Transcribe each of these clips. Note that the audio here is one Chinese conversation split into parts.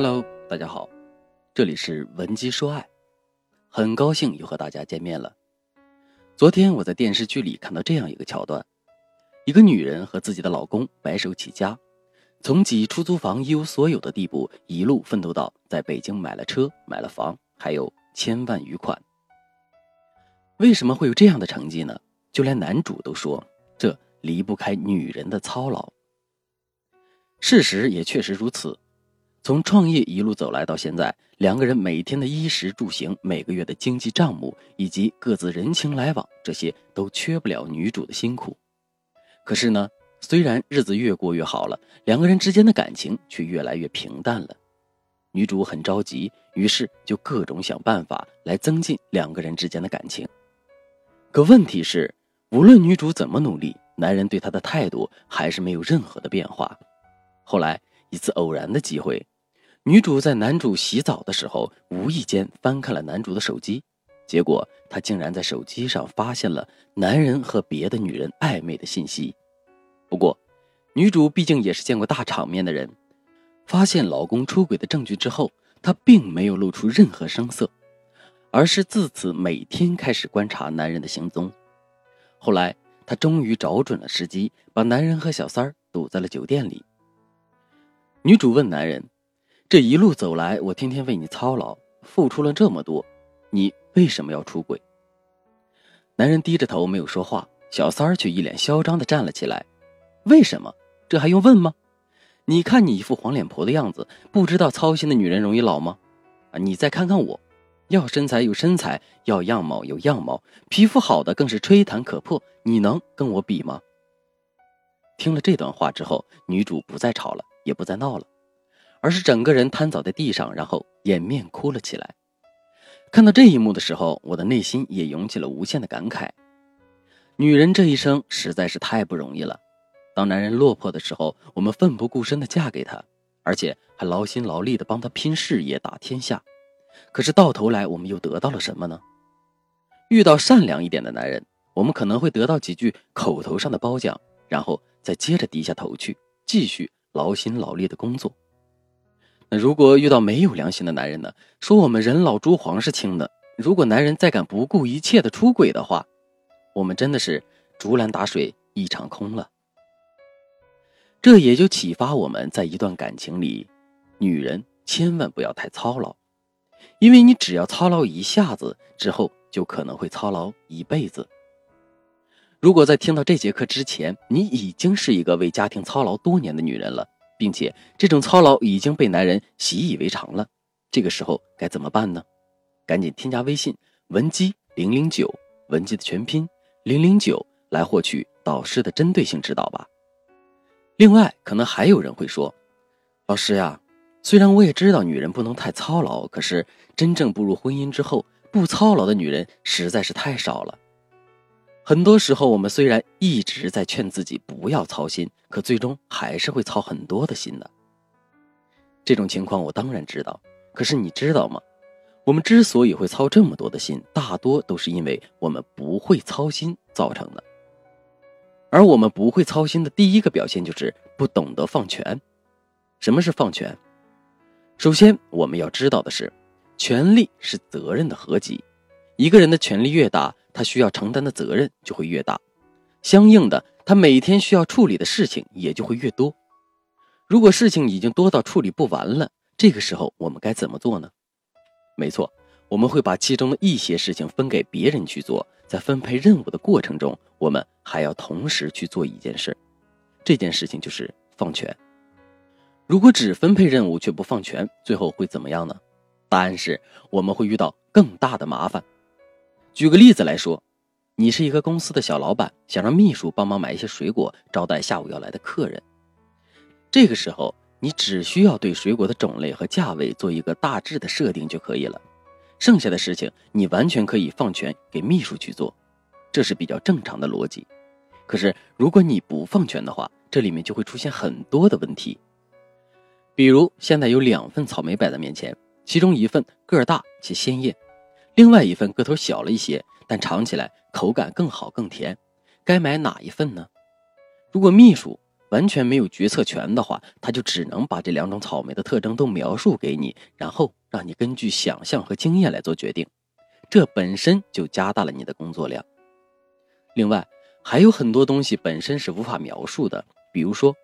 Hello， 大家好，这里是文姬说爱，很高兴又和大家见面了。昨天我在电视剧里看到这样一个桥段，一个女人和自己的老公白手起家，从挤出租房一无所有的地步，一路奋斗到在北京买了车、买了房，还有千万余款。为什么会有这样的成绩呢？就连男主都说，这离不开女人的操劳。事实也确实如此。从创业一路走来到现在，两个人每天的衣食住行，每个月的经济账目，以及各自人情来往，这些都缺不了女主的辛苦。可是呢，虽然日子越过越好了，两个人之间的感情却越来越平淡了。女主很着急，于是就各种想办法来增进两个人之间的感情。可问题是，无论女主怎么努力，男人对她的态度还是没有任何的变化。后来一次偶然的机会，女主在男主洗澡的时候无意间翻看了男主的手机，结果她竟然在手机上发现了男人和别的女人暧昧的信息。不过女主毕竟也是见过大场面的人，发现老公出轨的证据之后，她并没有露出任何声色，而是自此每天开始观察男人的行踪。后来她终于找准了时机，把男人和小三儿堵在了酒店里。女主问男人，这一路走来，我天天为你操劳，付出了这么多，你为什么要出轨？男人低着头没有说话，小三儿却一脸嚣张地站了起来，为什么？这还用问吗？你看你一副黄脸婆的样子，不知道操心的女人容易老吗？你再看看我，要身材有身材，要样貌有样貌，皮肤好的更是吹弹可破，你能跟我比吗？听了这段话之后，女主不再吵了，也不再闹了，而是整个人瘫倒在地上，然后掩面哭了起来。看到这一幕的时候，我的内心也涌起了无限的感慨。女人这一生实在是太不容易了，当男人落魄的时候，我们奋不顾身地嫁给他，而且还劳心劳力地帮他拼事业打天下，可是到头来我们又得到了什么呢？遇到善良一点的男人，我们可能会得到几句口头上的褒奖，然后再接着低下头去，继续劳心劳力的工作。那如果遇到没有良心的男人呢？说我们人老珠黄是轻的，如果男人再敢不顾一切的出轨的话，我们真的是竹篮打水一场空了。这也就启发我们，在一段感情里，女人千万不要太操劳，因为你只要操劳一下子，之后就可能会操劳一辈子。如果在听到这节课之前，你已经是一个为家庭操劳多年的女人了，并且这种操劳已经被男人习以为常了，这个时候该怎么办呢？赶紧添加微信文姬009，文姬的全拼009，来获取导师的针对性指导吧。另外，可能还有人会说，老师呀，虽然我也知道女人不能太操劳，可是真正步入婚姻之后，不操劳的女人实在是太少了。很多时候我们虽然一直在劝自己不要操心，可最终还是会操很多的心的。这种情况我当然知道，可是你知道吗？我们之所以会操这么多的心，大多都是因为我们不会操心造成的。而我们不会操心的第一个表现就是不懂得放权。什么是放权？首先我们要知道的是，权利是责任的合集，一个人的权利越大，他需要承担的责任就会越大，相应的他每天需要处理的事情也就会越多。如果事情已经多到处理不完了，这个时候我们该怎么做呢？没错，我们会把其中的一些事情分给别人去做，在分配任务的过程中，我们还要同时去做一件事，这件事情就是放权。如果只分配任务却不放权，最后会怎么样呢？答案是我们会遇到更大的麻烦。举个例子来说，你是一个公司的小老板，想让秘书帮忙买一些水果，招待下午要来的客人。这个时候，你只需要对水果的种类和价位做一个大致的设定就可以了，剩下的事情你完全可以放权给秘书去做，这是比较正常的逻辑。可是如果你不放权的话，这里面就会出现很多的问题。比如现在有2份草莓摆在面前，其中一份个大且鲜艳，另外一份个头小了一些，但尝起来口感更好更甜，该买哪一份呢？如果秘书完全没有决策权的话，他就只能把这两种草莓的特征都描述给你，然后让你根据想象和经验来做决定，这本身就加大了你的工作量。另外还有很多东西本身是无法描述的，比如说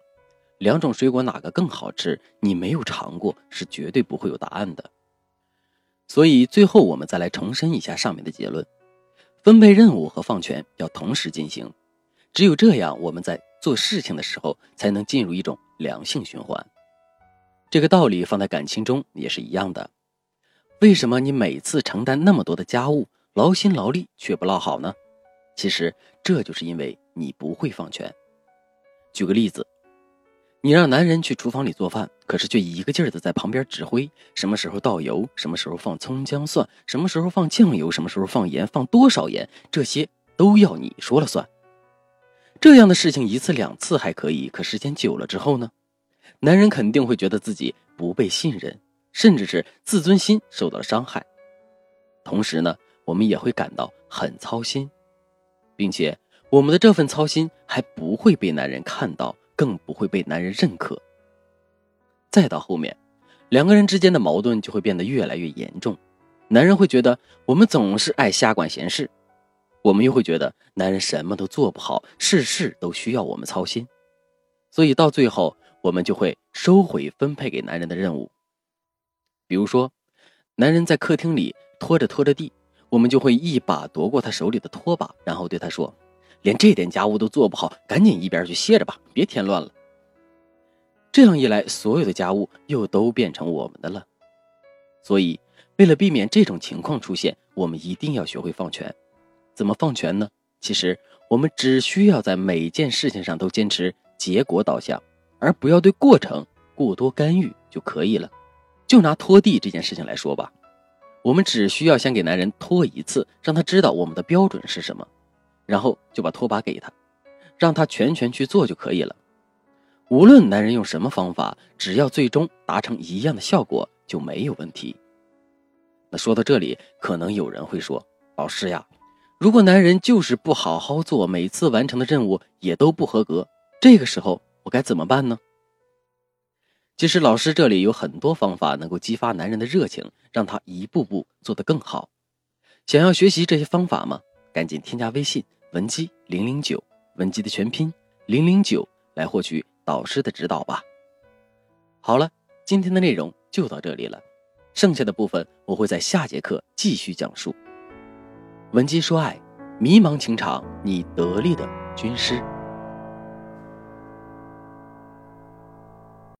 两种水果哪个更好吃，你没有尝过是绝对不会有答案的。所以最后我们再来重申一下上面的结论，分配任务和放权要同时进行，只有这样我们在做事情的时候才能进入一种良性循环。这个道理放在感情中也是一样的，为什么你每次承担那么多的家务，劳心劳力却不落好呢？其实这就是因为你不会放权。举个例子，你让男人去厨房里做饭，可是却一个劲儿的在旁边指挥，什么时候倒油，什么时候放葱姜蒜，什么时候放酱油，什么时候放盐，放多少盐，这些都要你说了算。这样的事情一次两次还可以，可时间久了之后呢，男人肯定会觉得自己不被信任，甚至是自尊心受到了伤害。同时呢，我们也会感到很操心，并且我们的这份操心还不会被男人看到，更不会被男人认可。再到后面，两个人之间的矛盾就会变得越来越严重，男人会觉得我们总是爱瞎管闲事，我们又会觉得男人什么都做不好，事事都需要我们操心。所以到最后我们就会收回分配给男人的任务。比如说男人在客厅里拖着地，我们就会一把夺过他手里的拖把，然后对他说，连这点家务都做不好，赶紧一边去歇着吧，别添乱了。这样一来，所有的家务又都变成我们的了。所以为了避免这种情况出现，我们一定要学会放权。怎么放权呢？其实我们只需要在每件事情上都坚持结果导向，而不要对过程过多干预就可以了。就拿拖地这件事情来说吧，我们只需要先给男人拖一次，让他知道我们的标准是什么，然后就把拖把给他，让他全权去做就可以了。无论男人用什么方法，只要最终达成一样的效果就没有问题。那说到这里，可能有人会说，老师呀，如果男人就是不好好做，每次完成的任务也都不合格，这个时候我该怎么办呢？其实老师这里有很多方法能够激发男人的热情，让他一步步做得更好。想要学习这些方法吗？赶紧添加微信文姬009，文姬的全拼009，来获取导师的指导吧。好了，今天的内容就到这里了，剩下的部分我会在下节课继续讲述。文姬说爱，迷茫情场你得力的军师。